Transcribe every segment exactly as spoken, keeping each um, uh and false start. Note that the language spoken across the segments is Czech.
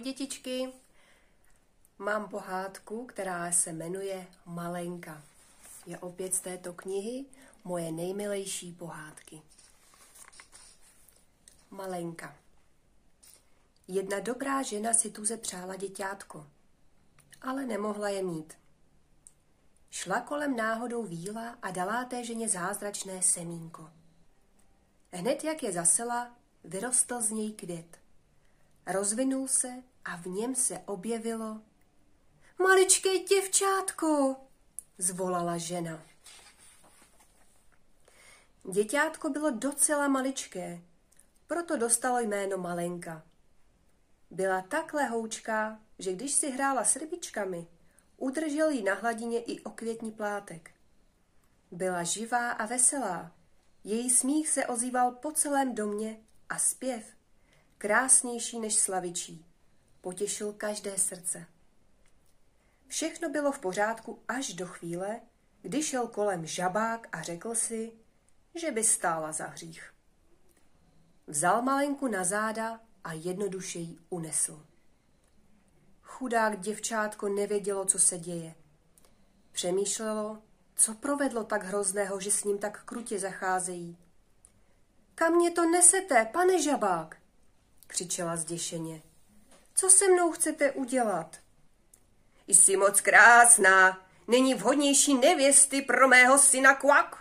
dětičky mám pohádku, která se jmenuje Malenka. Je opět z této knihy Moje nejmilejší pohádky. Malenka. Jedna dobrá žena si tuze přála děťátko, ale nemohla je mít. Šla kolem náhodou víla a dala té ženě zázračné semínko. Hned jak je zasela, vyrostl z něj květ. Rozvinul se a v něm se objevilo: "Maličké děvčátko!" zvolala žena. Děťátko bylo docela maličké, proto dostalo jméno Malenka. Byla tak lehoučká, že když si hrála s rybičkami, udržel ji na hladině i okvětní plátek. Byla živá a veselá, její smích se ozýval po celém domě a zpěv, krásnější než slavičí, potěšil každé srdce. Všechno bylo v pořádku až do chvíle, kdy šel kolem žabák a řekl si, že by stála za hřích. Vzal Malenku na záda a jednoduše ji unesl. Chudák děvčátko nevědělo, co se děje. Přemýšlelo, co provedlo tak hrozného, že s ním tak krutě zacházejí. "Kam mě to nesete, pane žabák?" křičela zděšeně. "Co se mnou chcete udělat?" "Jsi moc krásná, není vhodnější nevěsty pro mého syna Kvak,"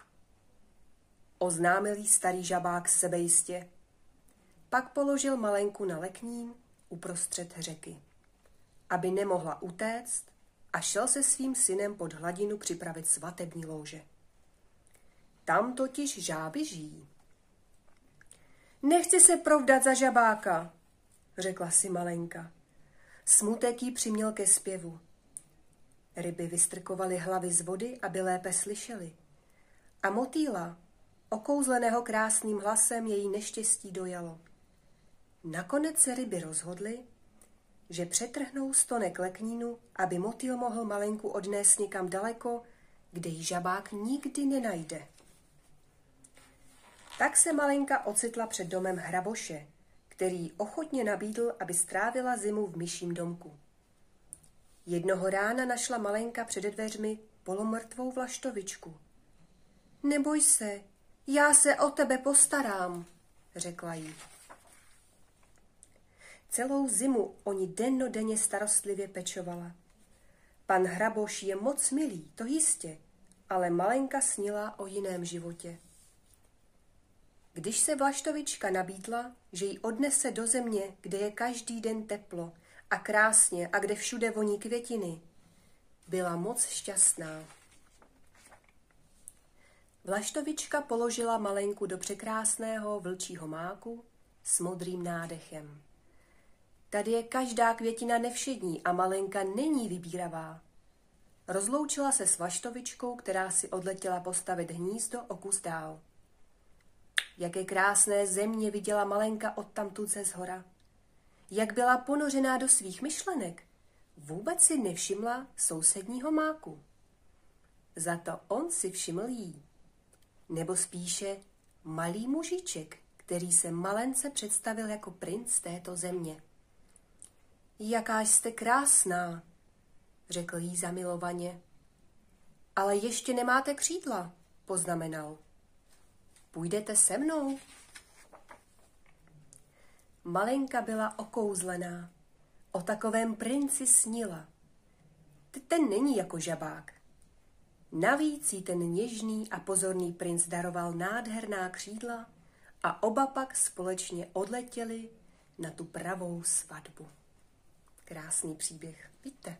oznámil jí starý žabák sebejistě. Pak položil Malenku na leknín uprostřed řeky, aby nemohla utéct, a šel se svým synem pod hladinu připravit svatební louže. Tam totiž žáby žijí. "Nechci se provdat za žabáka," řekla si Malenka. Smutek jí přiměl ke zpěvu. Ryby vystrkovaly hlavy z vody, aby lépe slyšely. A motýla, okouzleného krásným hlasem, její neštěstí dojalo. Nakonec se ryby rozhodly, že přetrhnou stonek leknínu, aby motýl mohl Malenku odnést někam daleko, kde ji žabák nikdy nenajde. Tak se Malenka ocitla před domem hraboše, který ji ochotně nabídl, aby strávila zimu v myším domku. Jednoho rána našla Malenka před dveřmi polomrtvou vlaštovičku. "Neboj se, já se o tebe postarám," řekla jí. Celou zimu o ní dennodenně starostlivě pečovala. Pan hraboš je moc milý, to jistě, ale Malenka snila o jiném životě. Když se vlaštovička nabídla, že ji odnese do země, kde je každý den teplo a krásně a kde všude voní květiny, byla moc šťastná. Vlaštovička položila Malenku do překrásného vlčího máku s modrým nádechem. "Tady je každá květina nevšední a Malenka není vybíravá." Rozloučila se s vlaštovičkou, která si odletěla postavit hnízdo o kus dál. Jaké krásné země viděla Malenka odtamtud ze shora. Jak byla ponořená do svých myšlenek, vůbec si nevšimla sousedního máku. Za to on si všiml jí, nebo spíše malý mužíček, který se Malence představil jako princ této země. "Jaká jste krásná," řekl jí zamilovaně. "Ale ještě nemáte křídla," poznamenal. "Půjdete se mnou?" Malenka byla okouzlená. O takovém princi snila. Ten není jako žabák. Navíc jí ten něžný a pozorný princ daroval nádherná křídla a oba pak společně odletěli na tu pravou svatbu. Krásný příběh, vidíte?